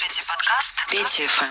Слушайте подкаст Пети FM.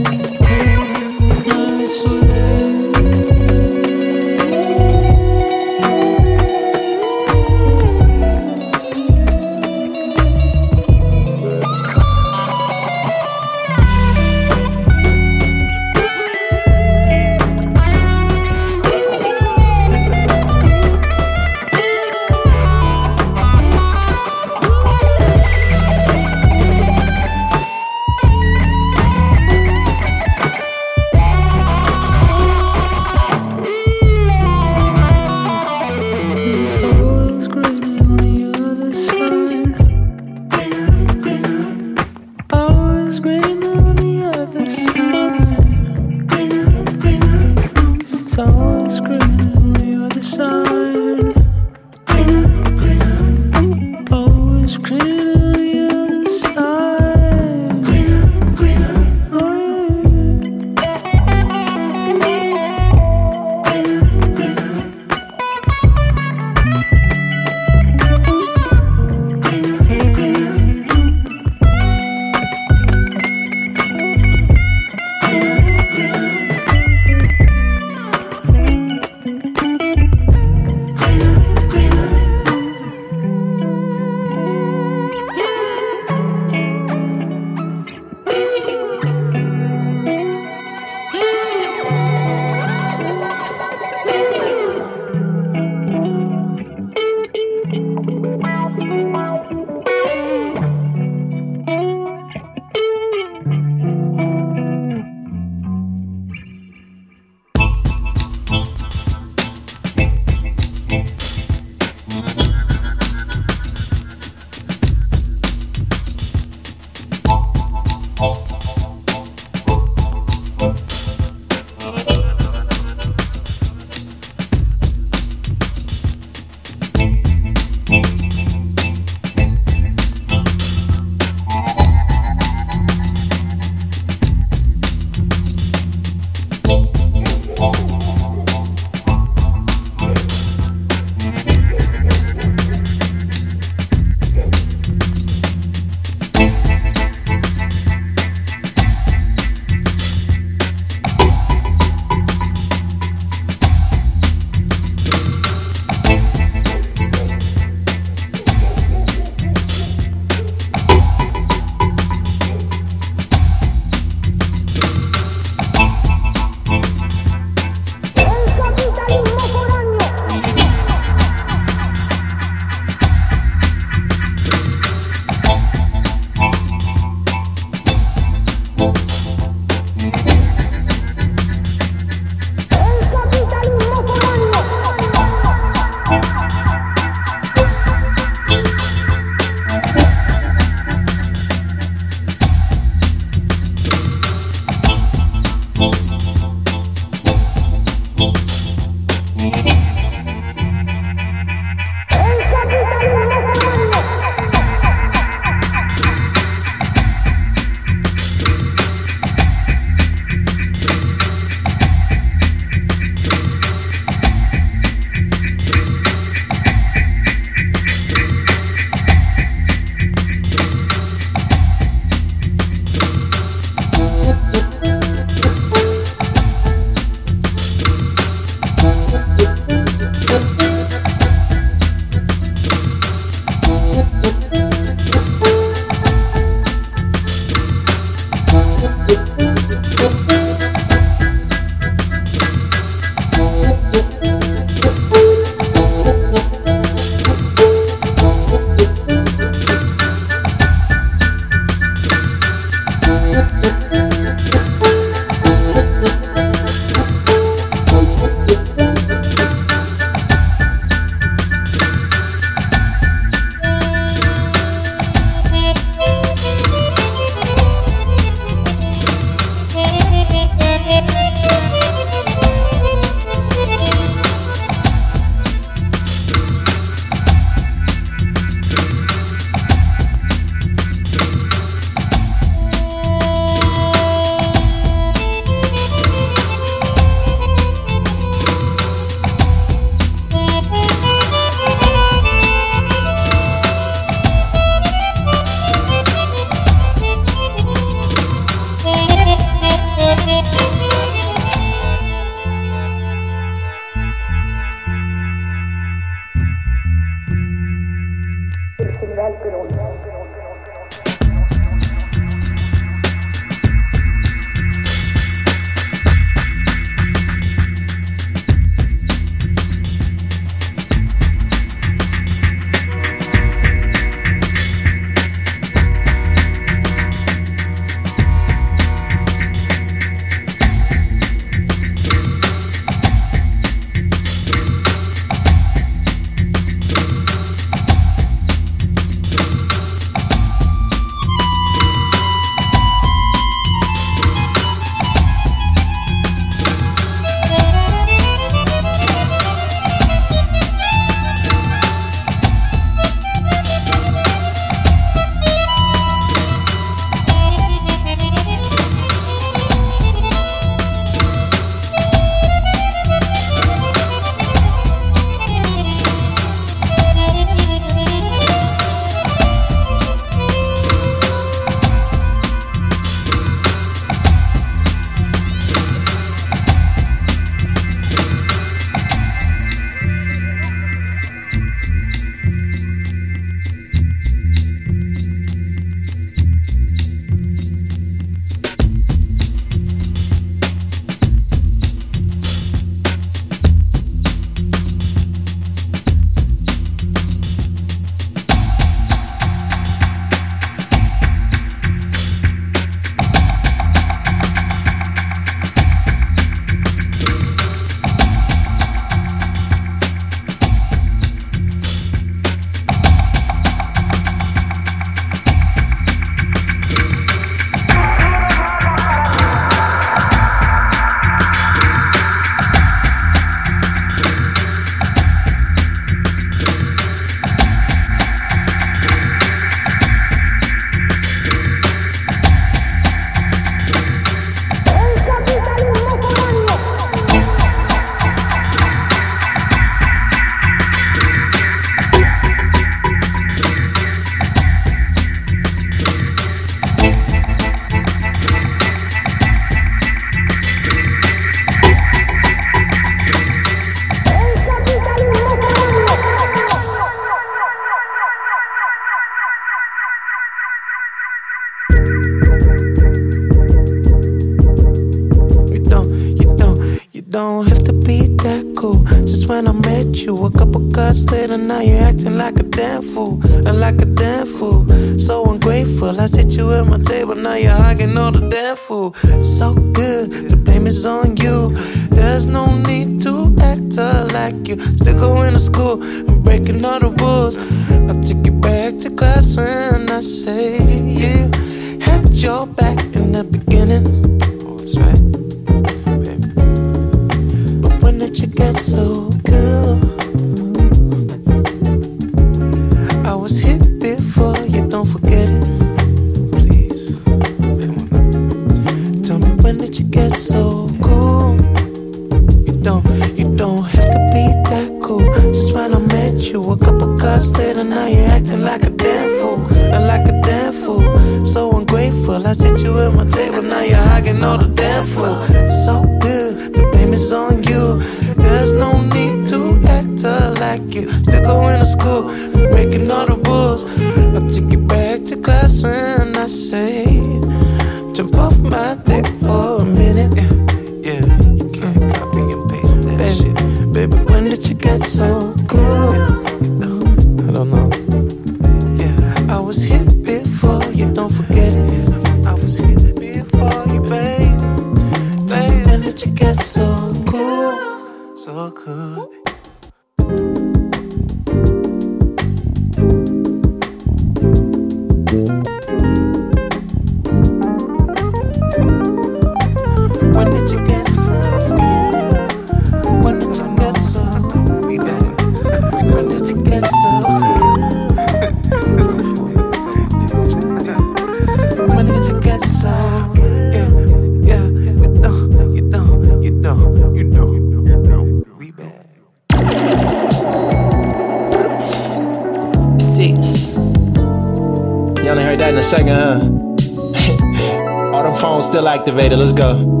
Activated, let's go.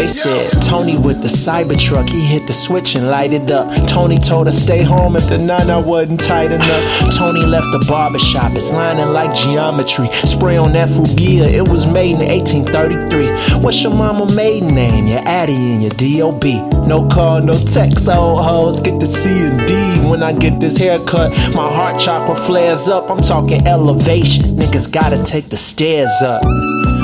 They said Tony with the Cybertruck, he hit the switch and light it up. Tony told her stay home if the nana wasn't tight enough. Tony left the barbershop, it's lining like geometry. Spray on that Fugia, it was made in 1833. What's your mama maiden name? Your Addy and your D.O.B. No call, no text, old hoes get the C and D. When I get this haircut, my heart chakra flares up. I'm talking elevation, niggas gotta take the stairs up.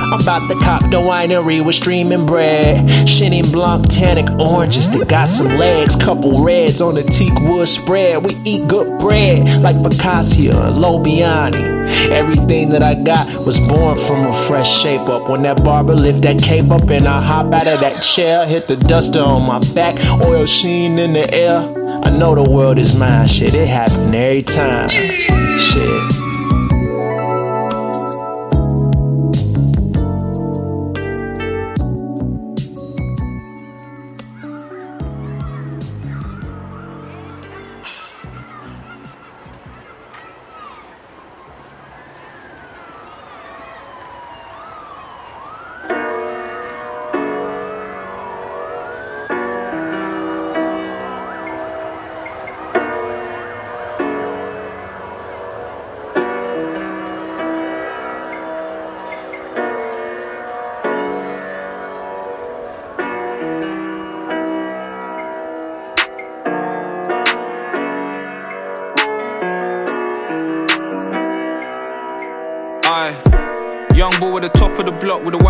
I'm about to cop the winery with streaming bread. Shinny Blanc, tannic oranges that got some legs. Couple reds on a teak wood spread. We eat good bread like Focaccia and Lobiani. Everything that I got was born from a fresh shape up. When that barber lift that cape up and I hop out of that chair, hit the duster on my back, oil sheen in the air. I know the world is mine, shit, it happen every time. Shit.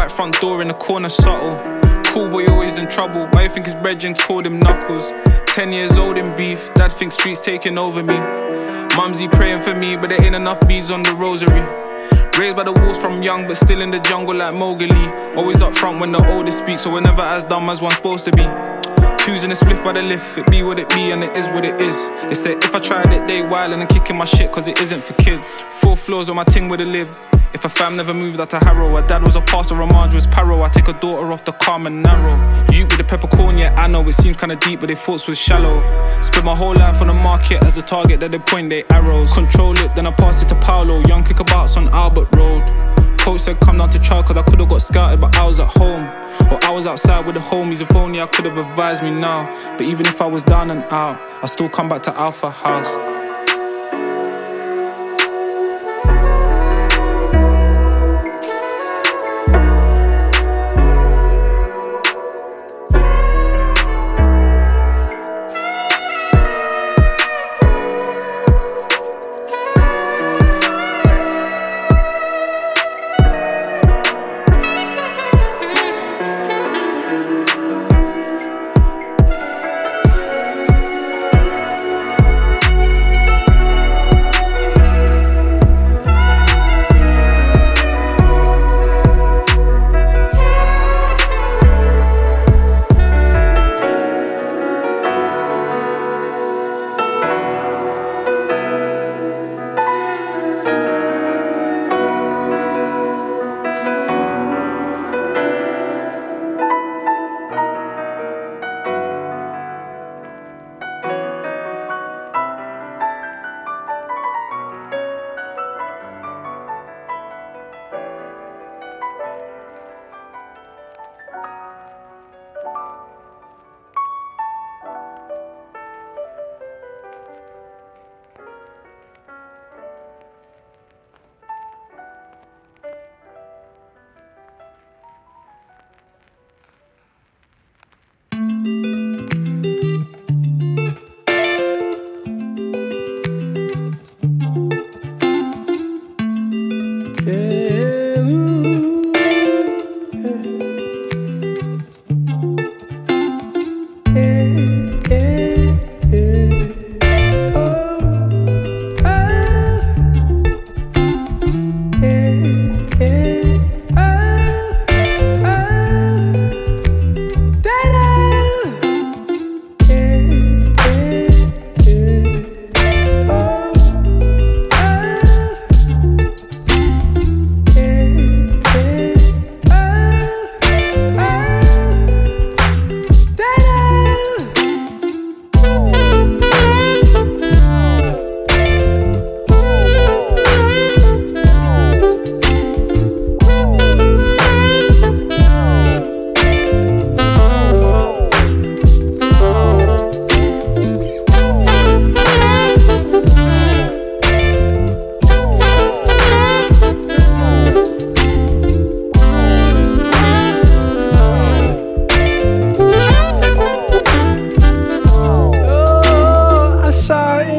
Front door in the corner, subtle. Cool boy always in trouble. Why you think his brethren called him Knuckles? 10 years old in beef. Dad thinks streets taking over me. Mumsy praying for me, but there ain't enough beads on the rosary. Raised by the wolves from young, but still in the jungle like Mowgli. Always up front when the oldest speaks, so we're never as dumb as one's supposed to be. Choosing a spliff by the lift, it be what it be and it is what it is. They said if I tried it, they wildin' and kicking my shit, cause it isn't for kids. 4 floors on my ting would've lived. If a fam never moved out to Harrow, her dad was a pastor, her marge was paro. I take a daughter off the calm and narrow. You with the peppercorn, yeah, I know. It seems kinda deep, but their thoughts was shallow. Spent my whole life on the market as a target that they point their arrows. Control it, then I pass it to Paolo. Young kickabouts on Albert Road. Coach said come down to trial, cause I could've got scouted, but I was at home. Or I was outside with the homies. If only I could've advised me now. But even if I was down and out, I still come back to Alpha House.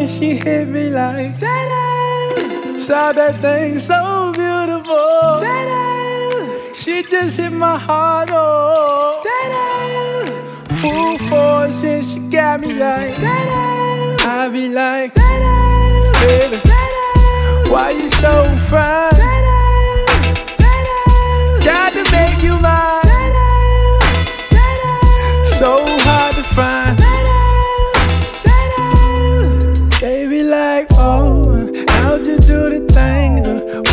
and she hit me like da-da. Saw that thing so beautiful da-da. She just hit my heart, oh da-da. Full force and she got me like da-da. I be like da-da. Baby da-da. Why you so fine da-da. Da-da. Got to make you mine da-da. Da-da. So hard to find.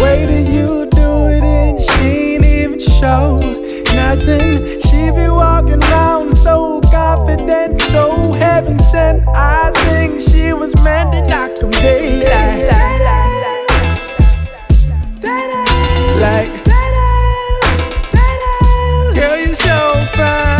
Way that you do it and she ain't even show nothing. She be walking around so confident, so heaven sent. I think she was meant to knock them daylight. Like, girl, you so fine.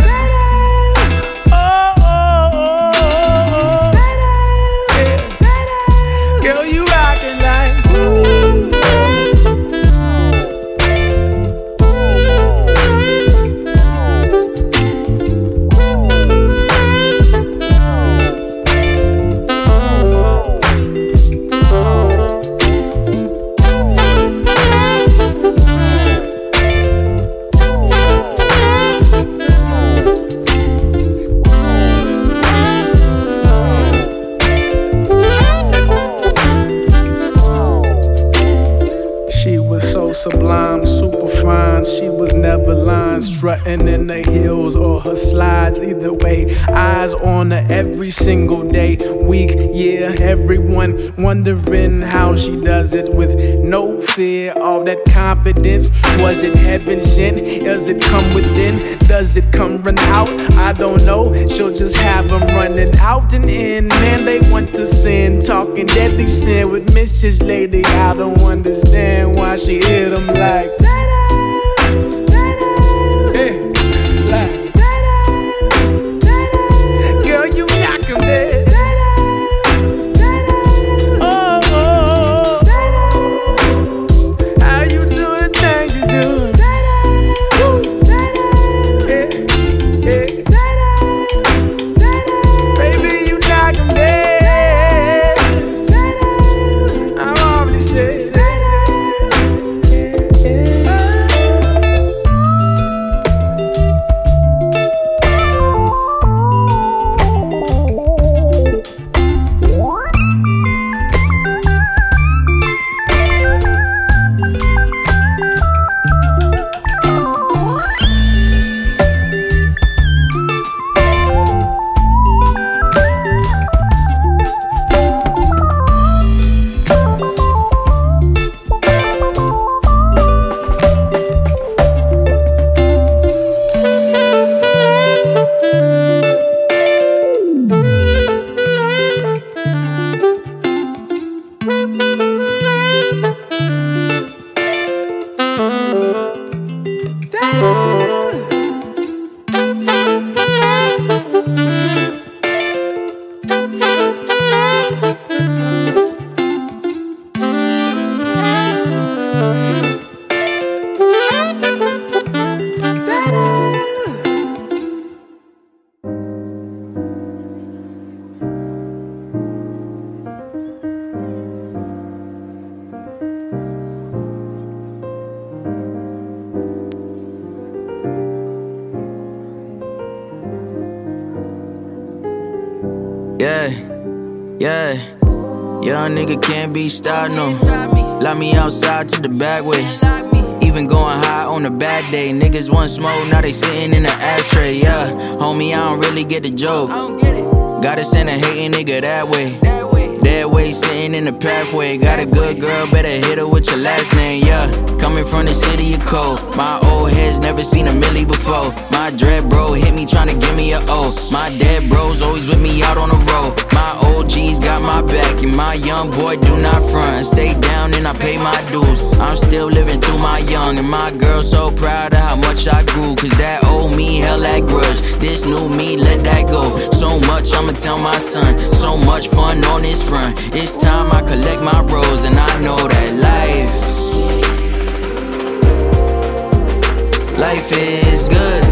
Strutting in the heels or her slides, either way. Eyes on her every single day, week, year. Everyone wondering how she does it with no fear. All that confidence, was it heaven sent? Does it come within? Does it come run out? I don't know, she'll just have them running out and in. Man, they want to sin, talking deadly sin with Mrs. Lady. I don't understand why she hit them like that. Be starting them. Lock me outside to the back way. Even going high on a bad day. Niggas want smoke, now they sitting in the ashtray. Yeah, homie, I don't really get the joke. Gotta send a hating nigga that way. That way, sitting in the pathway. Got a good girl, better hit her with your last name. Yeah, coming from the city of cold. My old head's never seen a milli before. My dread bro hit me trying to give me a O. My dead bros always with me out on the road. My OG's got my back and my young boy do not front. Stay down and I pay my dues. I'm still living through my young and my girl so proud of how much I grew. Cause that old me held that grudge. This new me let that go. So much I'ma tell my son. So much fun on this run. It's time I collect my roles and I know that life is good.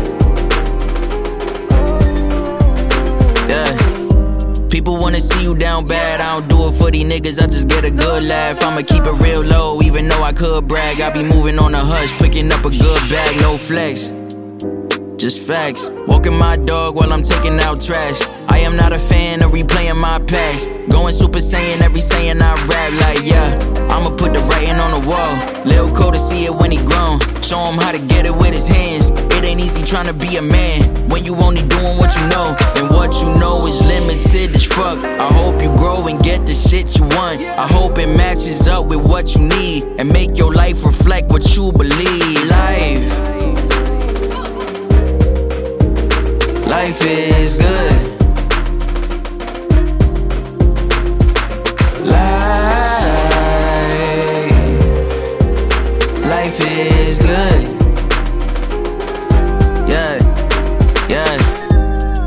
Yeah. People want wanna see you down bad. I don't do it for these niggas, I just get a good laugh. I'ma keep it real low, even though I could brag. I be moving on a hush, picking up a good bag. No flex, just facts. Walking my dog while I'm taking out trash. I am not a fan of replaying my past. Going super saiyan, every saying I rap like, yeah, I'ma put the writing on the wall. Lil' Cole to see it when he grown. Show him how to get it with his hands. It ain't easy trying to be a man when you only doing what you know, and what you know is limited as fuck. I hope you grow and get the shit you want. I hope it matches up with what you need and make your life reflect what you believe. Life is good. Life is good. Yeah, yeah.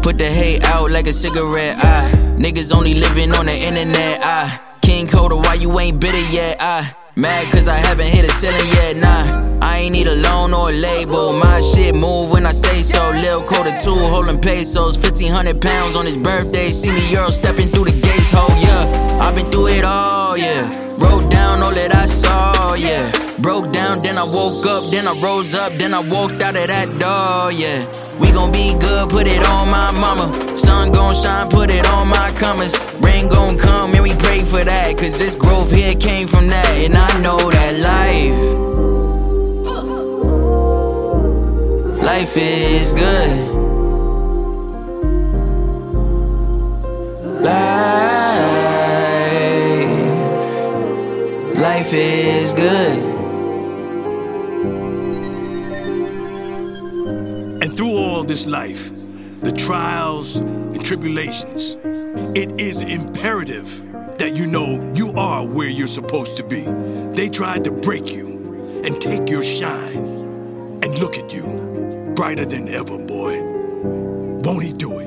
Put the hate out like a cigarette. I niggas only living on the internet. I King Coda, why you ain't bitter yet? I mad cause I haven't hit a ceiling yet, nah. I ain't need a loan or a label. My shit move when I say so. Lil' Coda 2 holding pesos, 1,500 pounds on his birthday. See me Earl stepping through the gates, ho, yeah. I've been through it all, yeah. Wrote down all that I saw, yeah. Broke down, then I woke up, then I rose up, then I walked out of that door, yeah. We gon' be good, put it on my mama. Sun gon' shine, put it on my commas. Rain gon' come, and we pray for that. Cause this growth here came from that, and I know that life, life is good. Life, life is good. And through all this life, the trials and tribulations, it is imperative that you know you are where you're supposed to be. They tried to break you and take your shine. And look at you, brighter than ever, boy. Won't he do it?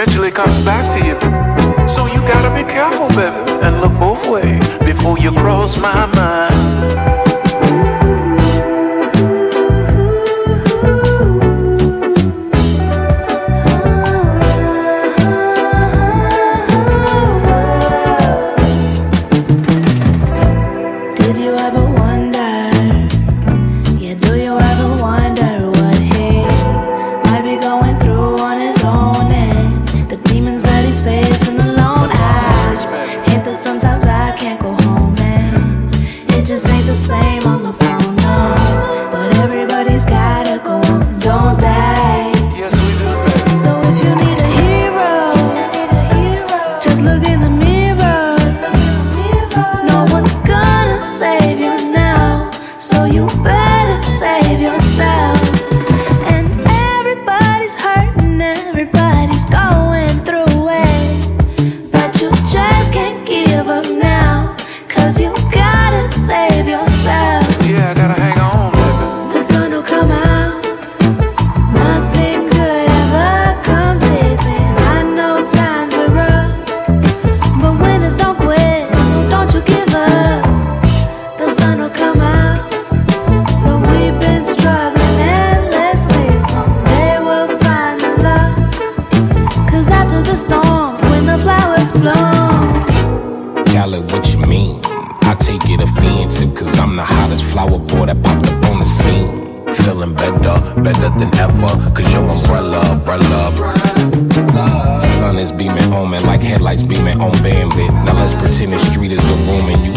Eventually comes back to you. So you gotta be careful, baby, and look both ways before you cross my mind. Maybe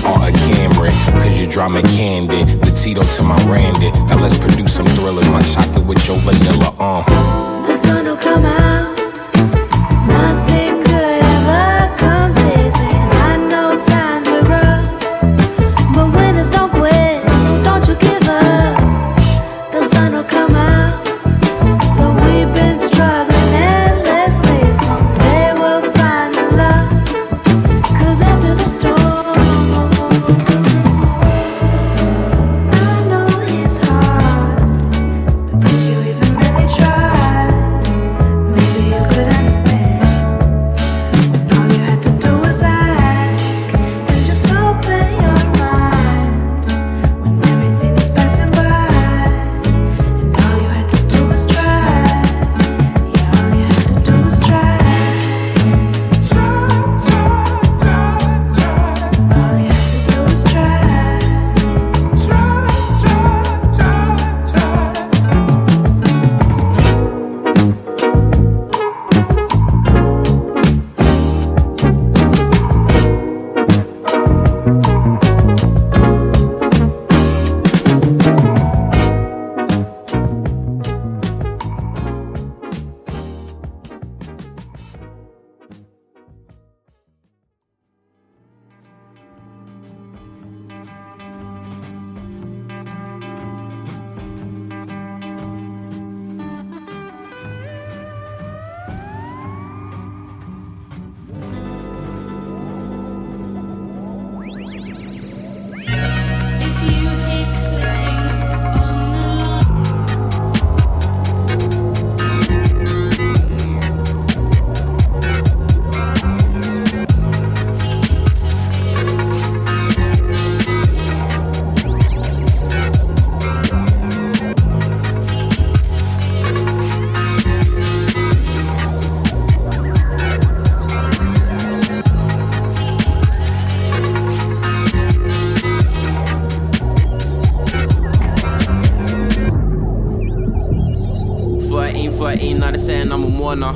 saying I'm a mourner.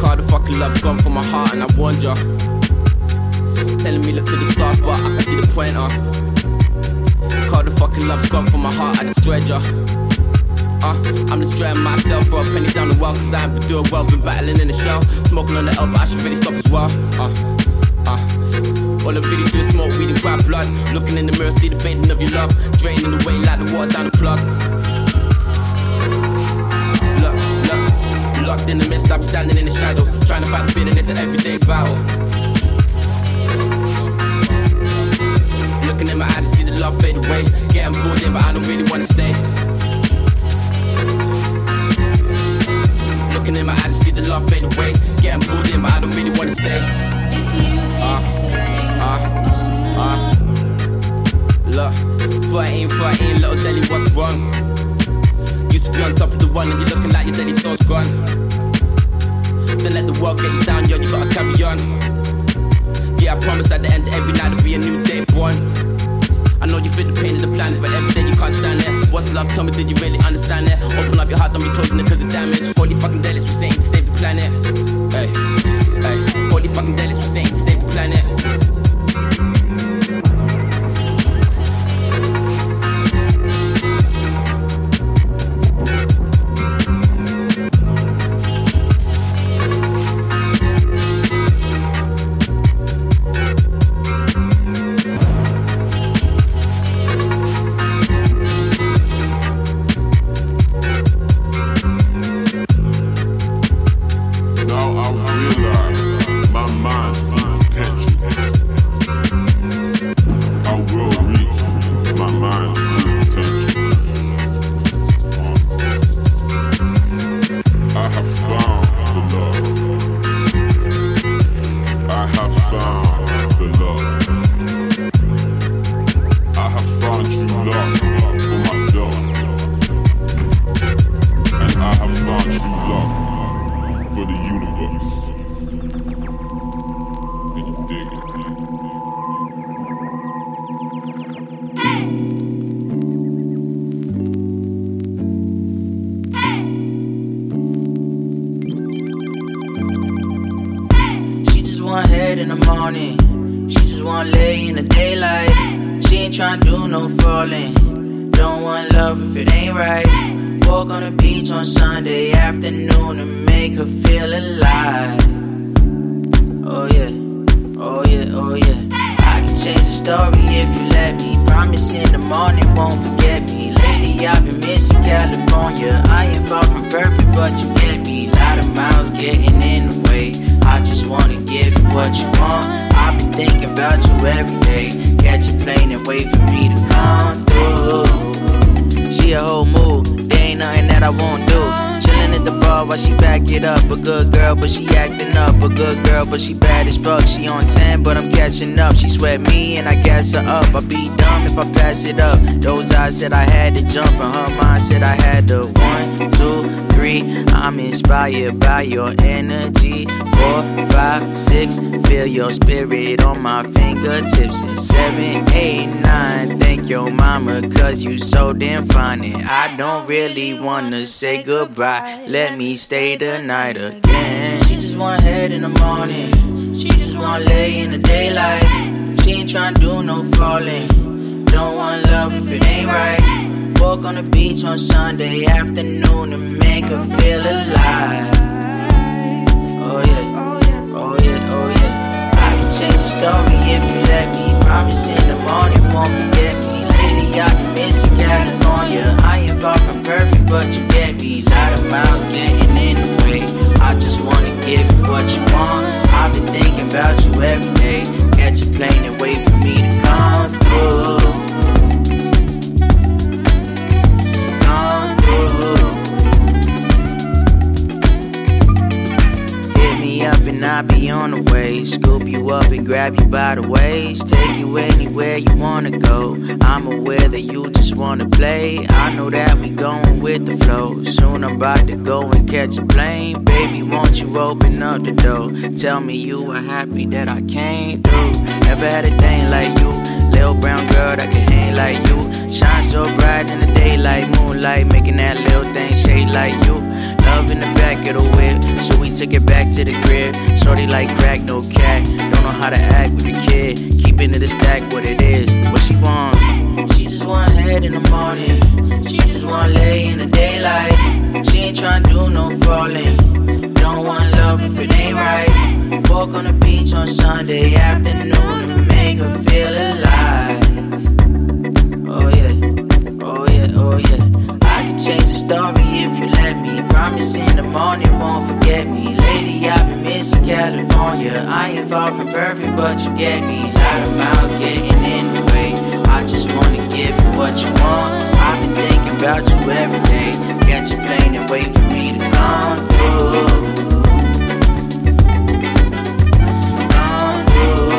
Card of fucking love gone from my heart and I warned ya. Telling me look to the stars but I can see the pointer. Card of fucking love gone from my heart, I destroyed ya. I'm destroying myself for a penny down the well, cause I ain't been doing well, been battling in the shell. Smoking on the L, but I should really stop as well. All I really do is smoke weed and grab blood. Looking in the mirror, see the fading of your love. Draining away like the water down the plug. Look, locked in the mist, I'm standing in the shadow. Trying to fight the feeling, it's an everyday battle. Looking in my eyes, I see the love fade away. Getting pulled in, but I don't really wanna stay. In my eyes, I see the love fade away. Getting pulled in, but I don't really wanna stay. If you look, 14, little Delhi, what's wrong? Used to be on top of the one, and you're looking like your Delhi soul's gone. Don't let the world get you down, yo, you gotta carry on. Yeah, I promise at the end of every night, it'll be a new day born. I know you feel the pain of the planet, but every day you can't stand it. What's love? Tell me, did you really understand it? Open up your heart, don't be closing it cause of damage. Holy fucking delics, we're saying to save the planet. Hey, hey. Holy fucking delics, we're saying to save the planet. Said I had to jump and her mind said I had to 1, 2, 3 I'm inspired by your energy 4, 5, 6 feel your spirit on my fingertips and 7, 8, 9 thank your mama cause you so damn fine and I don't really wanna say goodbye let me stay the night again she just want head in the morning she just want lay in the daylight she ain't tryna do no falling don't want love if it ain't right walk on the beach on Sunday afternoon to make her feel alive oh yeah, oh yeah, oh yeah I can change the story if you let me promise in the morning won't forget me lady I've been missing California I ain't far from perfect but you get me lot of miles getting in the way I just wanna give you what you want I've been thinking about you every day catch a plane and wait for me to come through up and I'll be on the way scoop you up and grab you by the waist take you anywhere you wanna go I'm aware that you just wanna play I know that we going with the flow soon I'm about to go and catch a plane baby won't you open up the door tell me you were happy that I came through never had a thing like you little brown girl that can hang like you shine so bright in the daylight moonlight making that little thing shade like you Love in the back of the whip, so we took it back to the crib. Shorty like crack, no cat, don't know how to act with the kid. Keep into the stack what it is, what she want. She just want head in the morning, she just want lay in the daylight. She ain't tryna do no falling, don't want love if it ain't right. Walk on the beach on Sunday afternoon to make her feel alive. Oh yeah, oh yeah, oh yeah. I could change the story if you let me. Promise in the morning won't forget me. Lately I've been missing California. I ain't far from perfect, but you get me. Lot of miles getting in the way. I just wanna give you what you want. I've been thinking about you every day. Got you playing and wait for me to come through. Come through.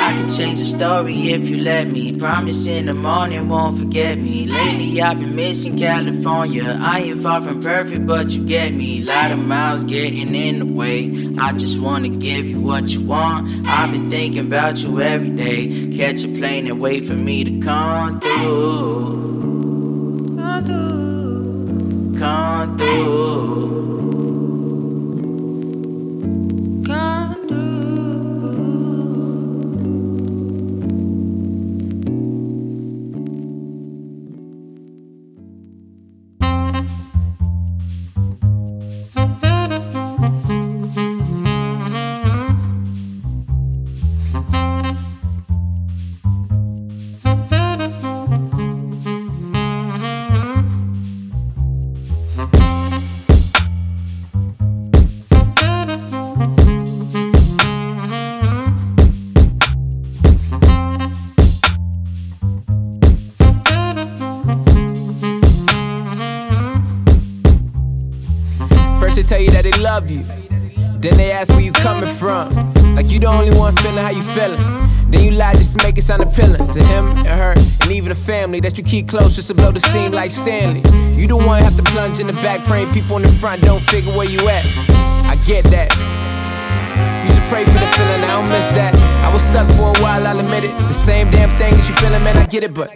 I could change the story if you let me. Promise in the morning won't forget me. Lately I've been missing California. I ain't far from perfect, but you get me. Lot of miles getting in the way. I just wanna give you what you want. I've been thinking about you every day. Catch a plane and wait for me to come through. Come through. Come through. You. Then they ask where you coming from, like you the only one feeling how you feeling. Then you lie just to make it sound appealing to him and her and even the family that you keep close just to blow the steam like Stanley. You the one have to plunge in the back, praying people in the front don't figure where you at. I get that. You should pray for the feeling, I don't miss that. I was stuck for a while, I'll admit it. The same damn thing as you feeling, man, I get it, but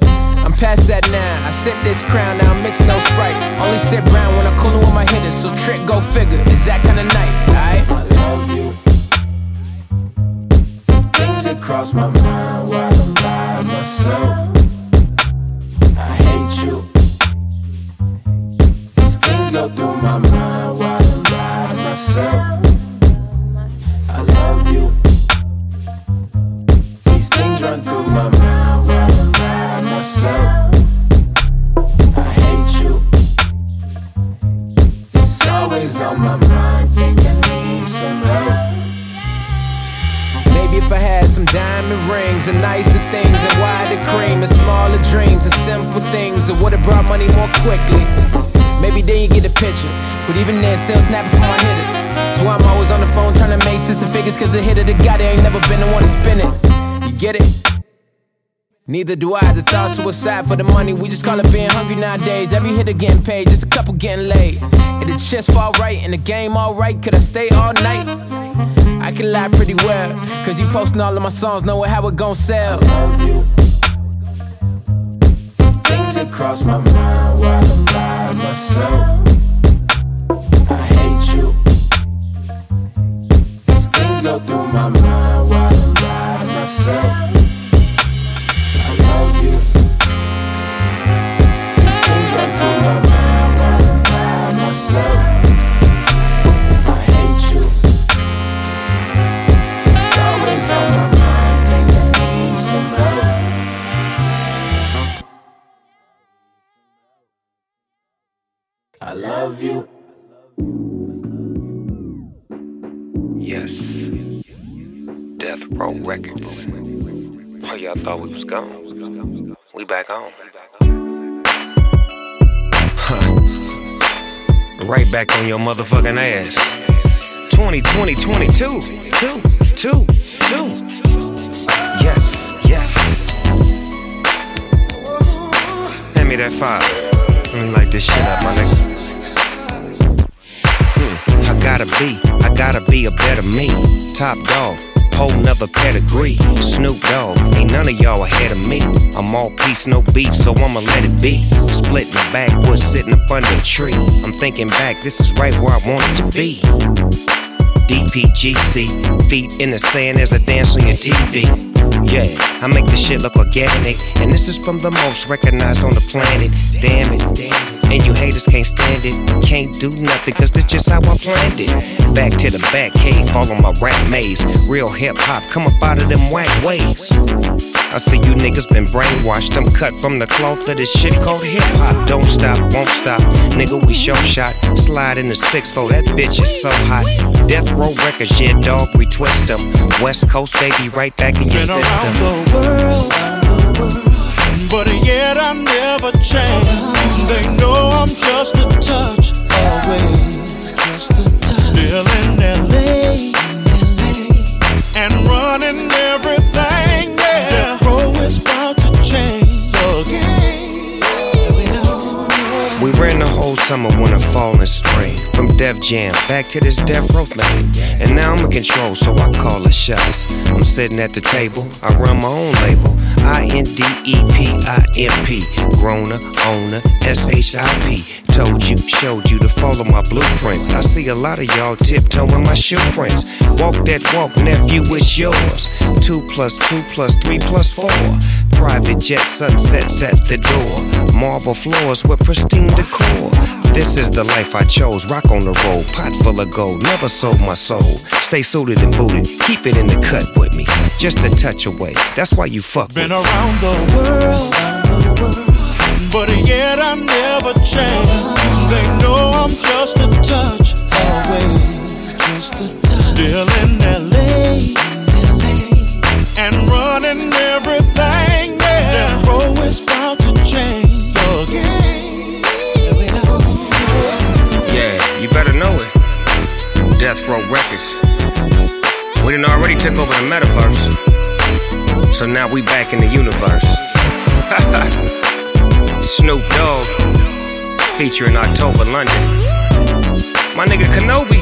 I'm past that now. I sip this crown, now I mix no Sprite. Only sip round when I'm coolin' with my hitters. So trick, go figure, it's that kind of night, alright? I love you. Things that cross my mind while I'm by myself. I hate you. These things go through my mind while I'm by myself. I love you. These things run through my mind while I'm by myself. I hate you. It's always on my mind. Think I need some help. Maybe if I had some diamond rings and nicer things and wider cream and smaller dreams and simple things, it would've brought money more quickly. Maybe then you get a picture, but even then still snapping for my hitter. So I'm always on the phone trying to make sense of figures, cause the hitter, the guy that ain't never been the one to spin it. You get it? Neither do I, the thought suicide for the money. We just call it being hungry nowadays. Every hitter getting paid, just a couple getting laid. And the chips fall right, and the game all right. Could I stay all night? I can lie pretty well, cause you posting all of my songs, knowing how it gon' sell. I love you. Things that cross my mind while I'm by myself. I hate you. These things go through my mind while I'm by myself. I love you. Yes. Death Row Records. Oh, y'all thought we was gone. We back home. Huh. Right back on your motherfucking ass. 2020, 22, 2, 2, 2. Yes, yes. Hand me that fire. Let me light this shit up, my nigga. I gotta be a better me. Top dog, whole nother pedigree. Snoop Dogg, ain't none of y'all ahead of me. I'm all peace, no beef, so I'ma let it be. Split in the backwoods, sitting up under a tree. I'm thinking back, this is right where I want it to be. DPGC, feet in the sand as a dance on your TV. Yeah, I make this shit look organic. And this is from the most recognized on the planet. Damn it, and you haters can't stand it. You can't do nothing, cause that's just how I planned it. Back to the back cave, follow my rap maze. Real hip-hop, come up out of them whack ways. I see you niggas been brainwashed. I'm cut from the cloth of this shit called hip-hop. Don't stop, won't stop, nigga, we show shot. Slide in the 6-4, that bitch is so hot. Death Row Records, yeah, dog, we twist them. West Coast, baby, right back in your system. Been around the world, but yet I never change. They know I'm just a touch away. Still in L.A. and running everything, yeah. Death Row is about to change the game. We ran the whole summer, winter, fall, and spring. From Def Jam back to this Death Row thing. And now I'm in control, so I call the shots. I'm sitting at the table, I run my own label. INDEPIMP, Groner, Owner, SHIP. Told you, showed you to follow my blueprints. I see a lot of y'all tiptoeing my shoe prints. Walk that walk, nephew, it's yours. 2 + 2 + 3 + 4. Private jet sunsets at the door. Marble floors with pristine decor. This is the life I chose. Rock on the road, pot full of gold. Never sold my soul. Stay suited and booted. Keep it in the cut with me. Just a touch away. That's why you fuck with me. Been around the world, but yet I never change. They know I'm just a touch away. Still in L.A. and running everything, yeah. Death Row is about to change the game. Yeah, you better know it. Death Row Records. We done already took over the metaverse, so now we back in the universe. Snoop Dogg featuring October London. My nigga Kenobi,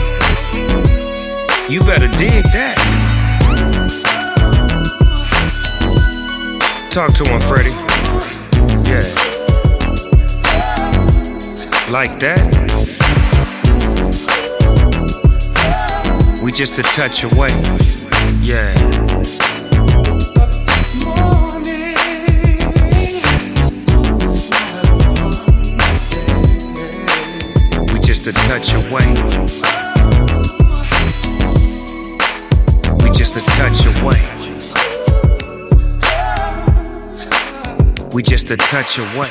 you better dig that. Talk to him, Freddie. Yeah. Like that? We just a touch away. Yeah. We just a touch away. We just a touch away. We just a touch away.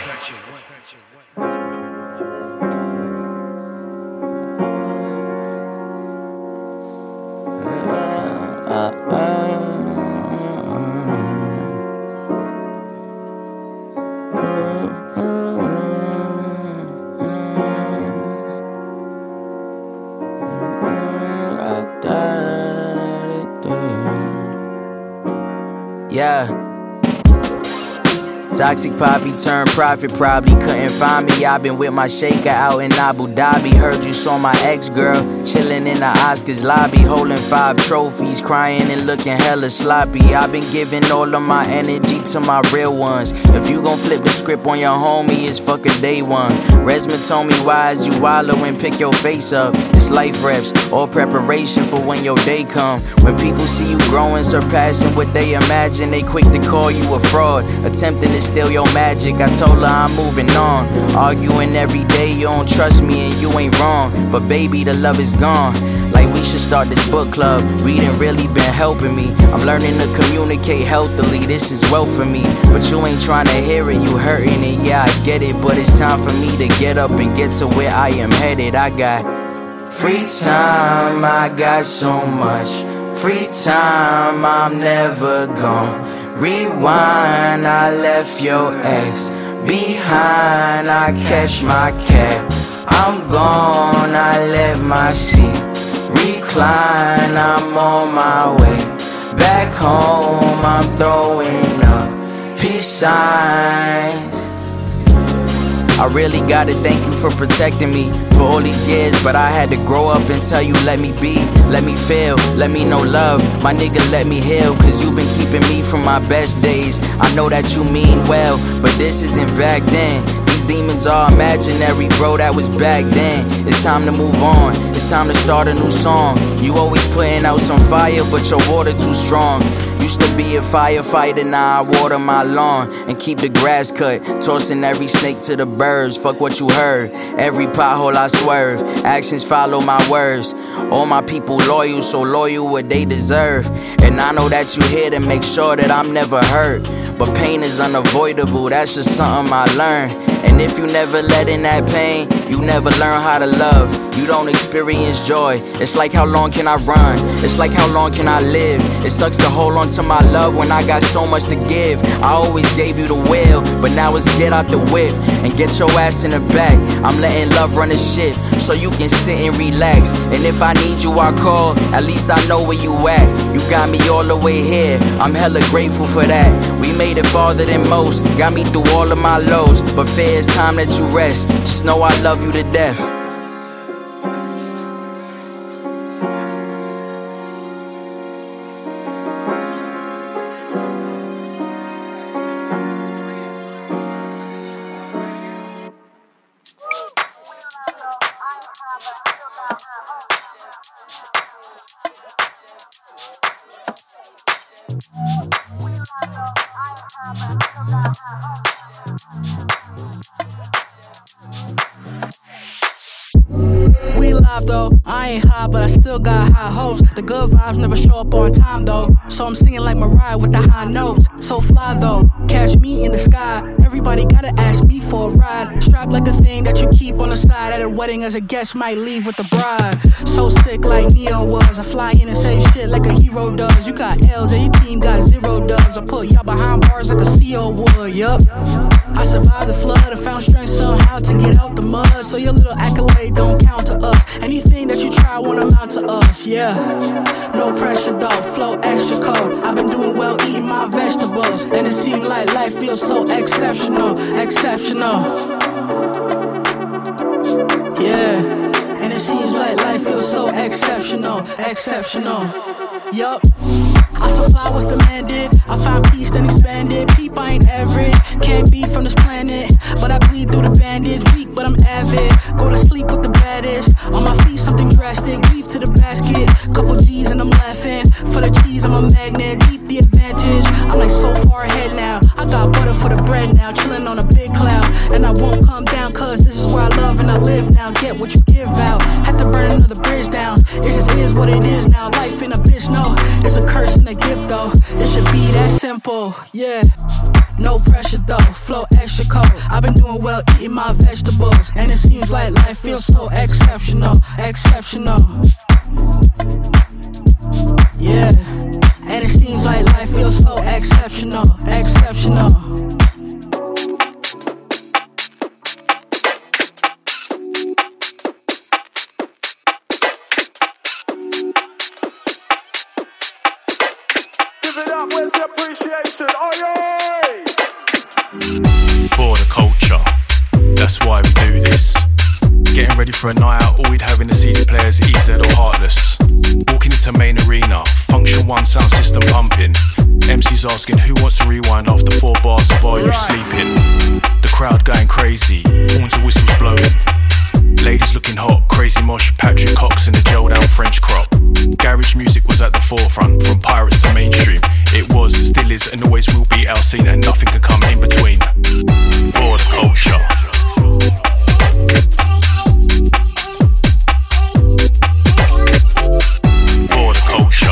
Yeah. Toxic poppy turned prophet, probably couldn't find me. I've been with my shaker out in Abu Dhabi. Heard you saw my ex-girl chilling in the Oscars lobby, holding 5 trophies, crying and looking hella sloppy. I've been giving all of my energy to my real ones. If you gon' flip the script on your homie, it's fucking day one. Resma told me why is you wallowing, pick your face up. It's life reps, all preparation for when your day come. When people see you growing, surpassing what they imagine, they quick to call you a fraud, attempting to steal your magic. I told her I'm moving on. Arguing every day, you don't trust me and you ain't wrong. But baby, the love is gone. Like we should start this book club. Reading really been helping me. I'm learning to communicate healthily. This is well for me. But you ain't trying to hear it, you hurting it. Yeah, I get it, but it's time for me to get up and get to where I am headed. I got free time, I got so much free time, I'm never gone. Rewind, I left your ex behind, I catch my cat. I'm gone, I let my seat recline, I'm on my way. Back home, I'm throwing up peace signs. I really gotta thank you for protecting me for all these years, but I had to grow up and tell you let me be, let me feel, let me know love, my nigga let me heal, cause you been keeping me from my best days. I know that you mean well, but this isn't back then. Demons are imaginary, bro, that was back then. It's time to move on, it's time to start a new song. You always putting out some fire, but your water too strong. Used to be a firefighter, now I water my lawn and keep the grass cut, tossing every snake to the birds. Fuck what you heard, every pothole I swerve. Actions follow my words. All my people loyal, so loyal what they deserve. And I know that you're here to make sure that I'm never hurt, but pain is unavoidable, that's just something I learned. And if you never let in that pain, you never learn how to love. You don't experience joy. It's like how long can I run? It's like how long can I live? It sucks to hold on to my love when I got so much to give. I always gave you the will, but now it's get out the whip and get your ass in the back. I'm letting love run the ship so you can sit and relax. And if I need you, I call. At least I know where you at. You got me all the way here, I'm hella grateful for that. We made it farther than most, got me through all of my lows, but fear it's time that you rest. Just know I love you to death. The good vibes never show up on time though, so I'm singing like Mariah with the high notes. So fly though, catch me in the sky. Everybody gotta ask me for a ride. Strapped like the thing that you keep on the side at a wedding as a guest might leave with the bride. So sick like Neo was, I fly in and say shit like a hero does. You got L's and your team got zero dubs. I put y'all behind bars like a CO would, yup. I survived the flood and found strength somehow to get out the mud. So your little accolade don't count to us. Anything that you try won't amount to us, yeah. No pressure though, flow extra cold. I've been doing well eating my vegetables, and it seems like life feels so exceptional. Yeah, and it seems like life feels so exceptional. Yup. I supply what's demanded, I find peace then expand it. Peep, I ain't average, can't be from this planet, but I bleed through the bandage. Weak, but I'm avid, go to sleep with the baddest. On my feet, something drastic, weave to the basket. Couple G's and I'm laughing, for the cheese I'm a magnet. Deep the advantage, I'm like so far ahead now. I got butter for the bread now, chilling on a big cloud. And I won't come down, cause this is where I love and I live now. Get what you give out, had to burn another bridge down. It just is what it is now, life in a bitch, no. It's a curse and a gift though, it should be that simple, yeah. No pressure though, flow extra cold. I've been doing well eating my vegetables, and it seems like life feels so exceptional. Yeah, and it seems like life feels so exceptional. Appreciation, aye, aye. For the culture, that's why we do this. Getting ready for a night out, all we'd have in the CD players, EZ or Heartless. Walking into main arena, Function One sound system pumping. MC's asking who wants to rewind after 4 bars of Are You Sleeping? The crowd going crazy, horns and whistles blowing. Ladies looking hot, crazy mosh, Patrick Cox in the gel down French crop. Garage music was at the forefront, from pirates to mainstream. It was, still is, and always will be our scene, and nothing can come in between. For the culture. For the culture.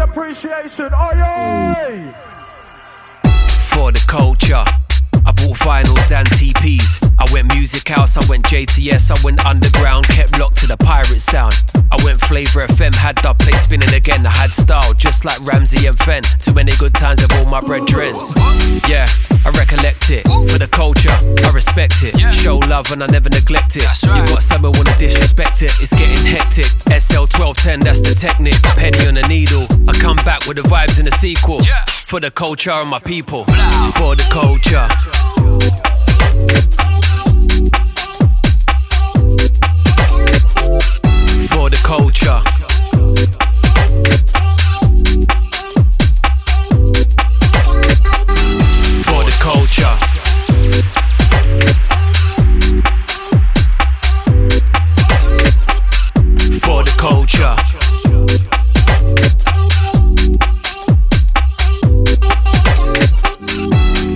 Appreciation, aye, aye. For the culture, vinyls and TPs. I went Music House, I went JTS, I went underground, kept locked to the pirate sound. I went Flavor FM, had dub play spinning again. I had style, just like Ramsey and Fenn. Too many good times with all my brethrens. Yeah, I recollect it. For the culture, I respect it. Show love and I never neglect it. You got someone wanna disrespect it, it's getting hectic. SL 1210, that's the technique. Penny on a needle, I come back with the vibes in the sequel. For the culture and my people. For the culture. For the culture. For the culture. For the culture.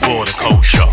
For the culture.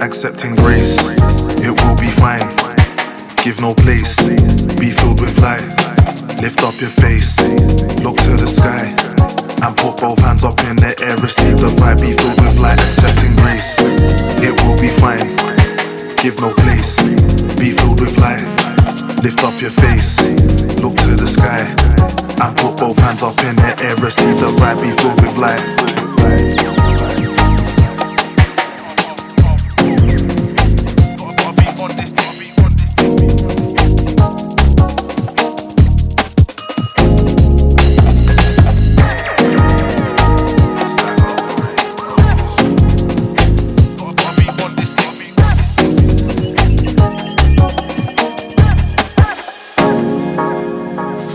Accepting grace, it will be fine. Give no place, be filled with light. Lift up your face, look to the sky, and put both hands up in the air. Receive the vibe, be filled with light. Accepting grace, it will be fine. Give no place, be filled with light. Lift up your face, look to the sky, and put both hands up in the air. Receive the vibe, be filled with light.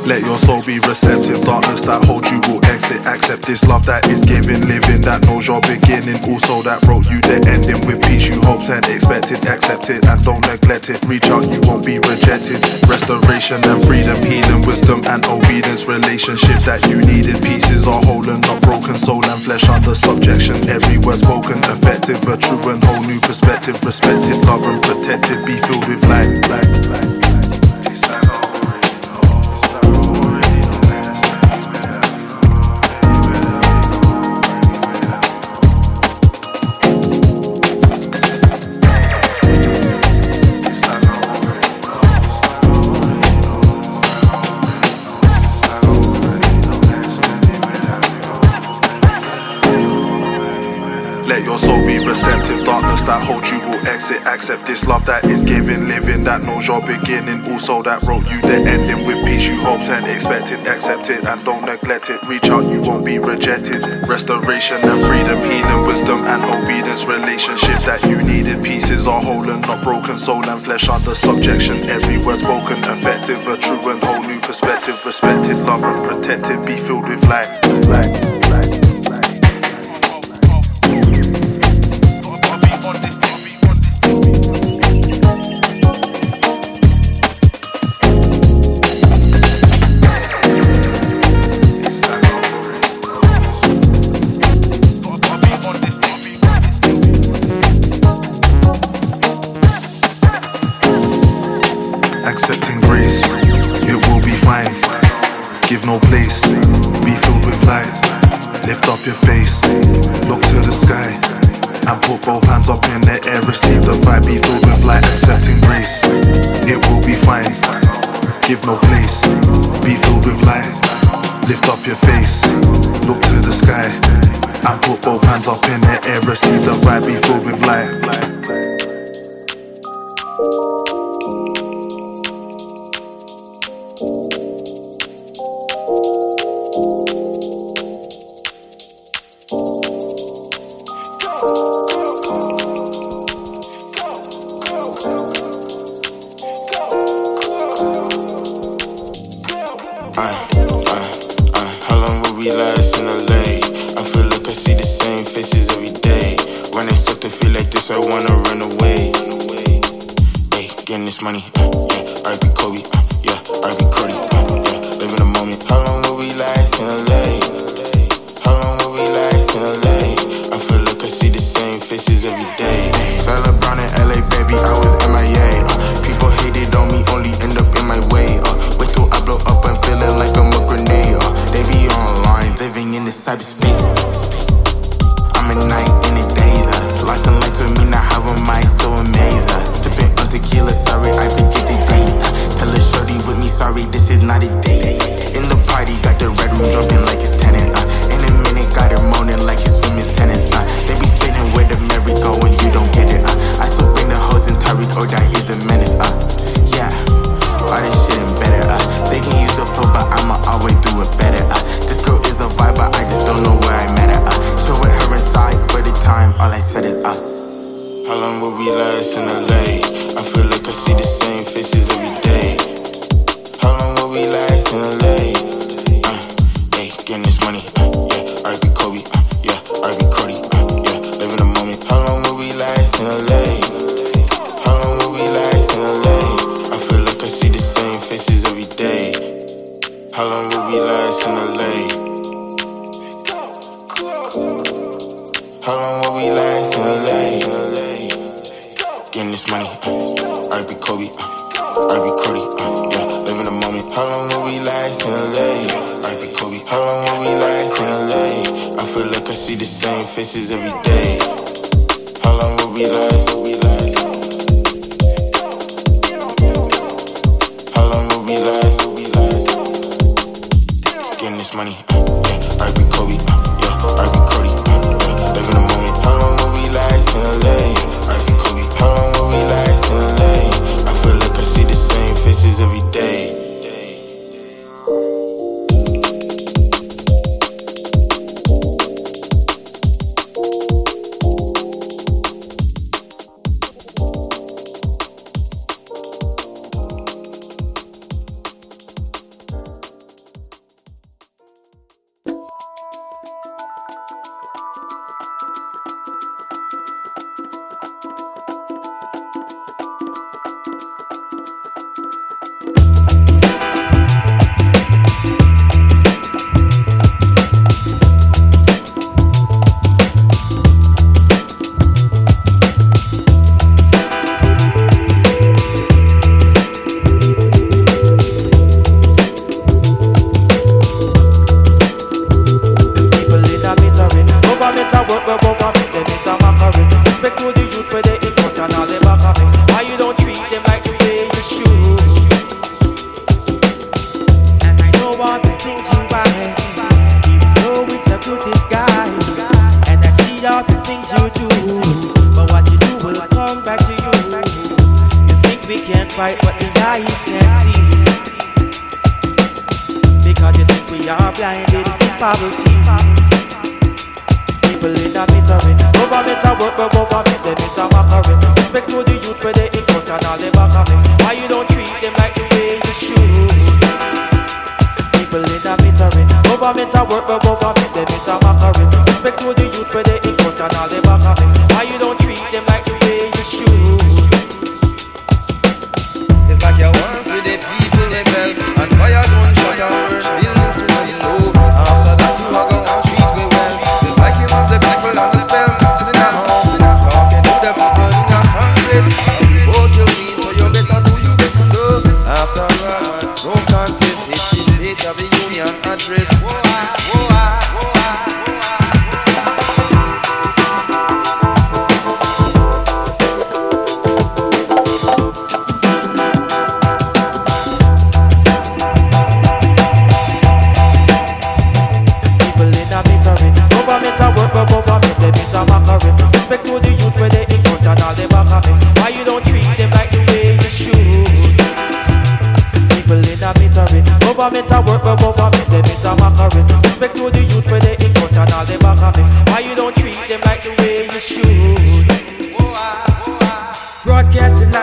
Let your soul be receptive, darkness that holds you will exit. Accept this love that is given, living that knows your beginning. Also that wrote you the ending with peace you hoped and expected. Accept it and don't neglect it, reach out you won't be rejected. Restoration and freedom, healing, wisdom and obedience. Relationship that you needed, pieces are whole and not broken. Soul and flesh under subjection, every word spoken effective. A true and whole new perspective, respected, love and protected. Be filled with light, light, light. Receptive darkness that holds you will exit. Accept this love that is given, living that knows your beginning. Also that wrote you the ending with peace you hoped and expected. Accept it and don't neglect it, reach out you won't be rejected. Restoration and freedom, healing, wisdom and obedience. Relationship that you needed, pieces are whole and not broken. Soul and flesh under subjection, every word spoken effective. A true and whole new perspective, respected, love and protected. Be filled with light, light, light. Accepting grace, it will be fine. Give no place, be filled with light. Lift up your face, look to the sky, and put both hands up in the air. Receive the vibe, be filled with light. Accepting grace, it will be fine. Give no place, be filled with light. Lift up your face, look to the sky, and put both hands up in the air. Receive the vibe, be filled with light.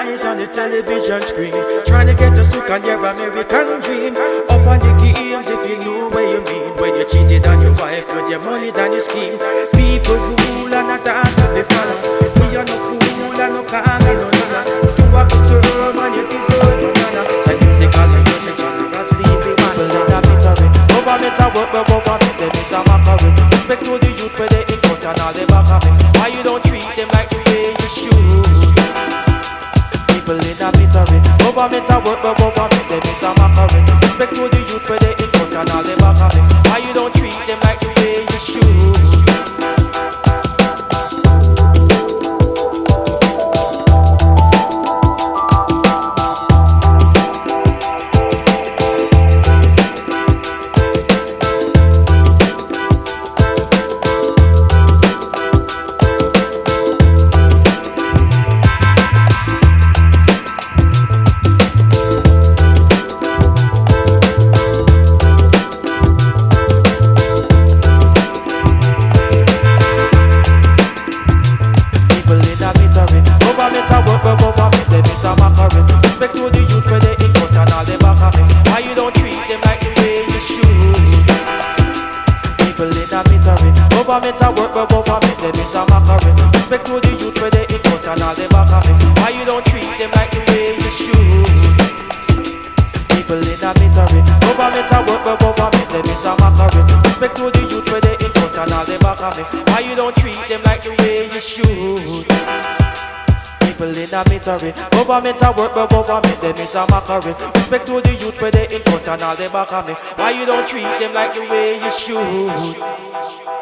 lies on the television screen, trying to get us hooked on your American dream. Up on the games if you know what you mean, when you cheated on your wife with your mollies and your schemes. People rule and not the heart of the follow. We are no fool and no can't be no nana. You are good to Rome and you deserve to nana. Say music as a music, you can't sleep in man. Well, in a misery, government a work where government them is a mockery. Respect to the youth where they in front and all they back of it. Why you don't treat them like the way you should? People in a misery, government a work where government them is a mockery. Respect to the youth where they in front and all they back of it. Why you don't treat them like the way you should? Why you don't treat them like the way you should? People in a misery, government a work but government them is a mockery. Respect to the youth where they in front and all they back at me. Why you don't treat them like the way you should?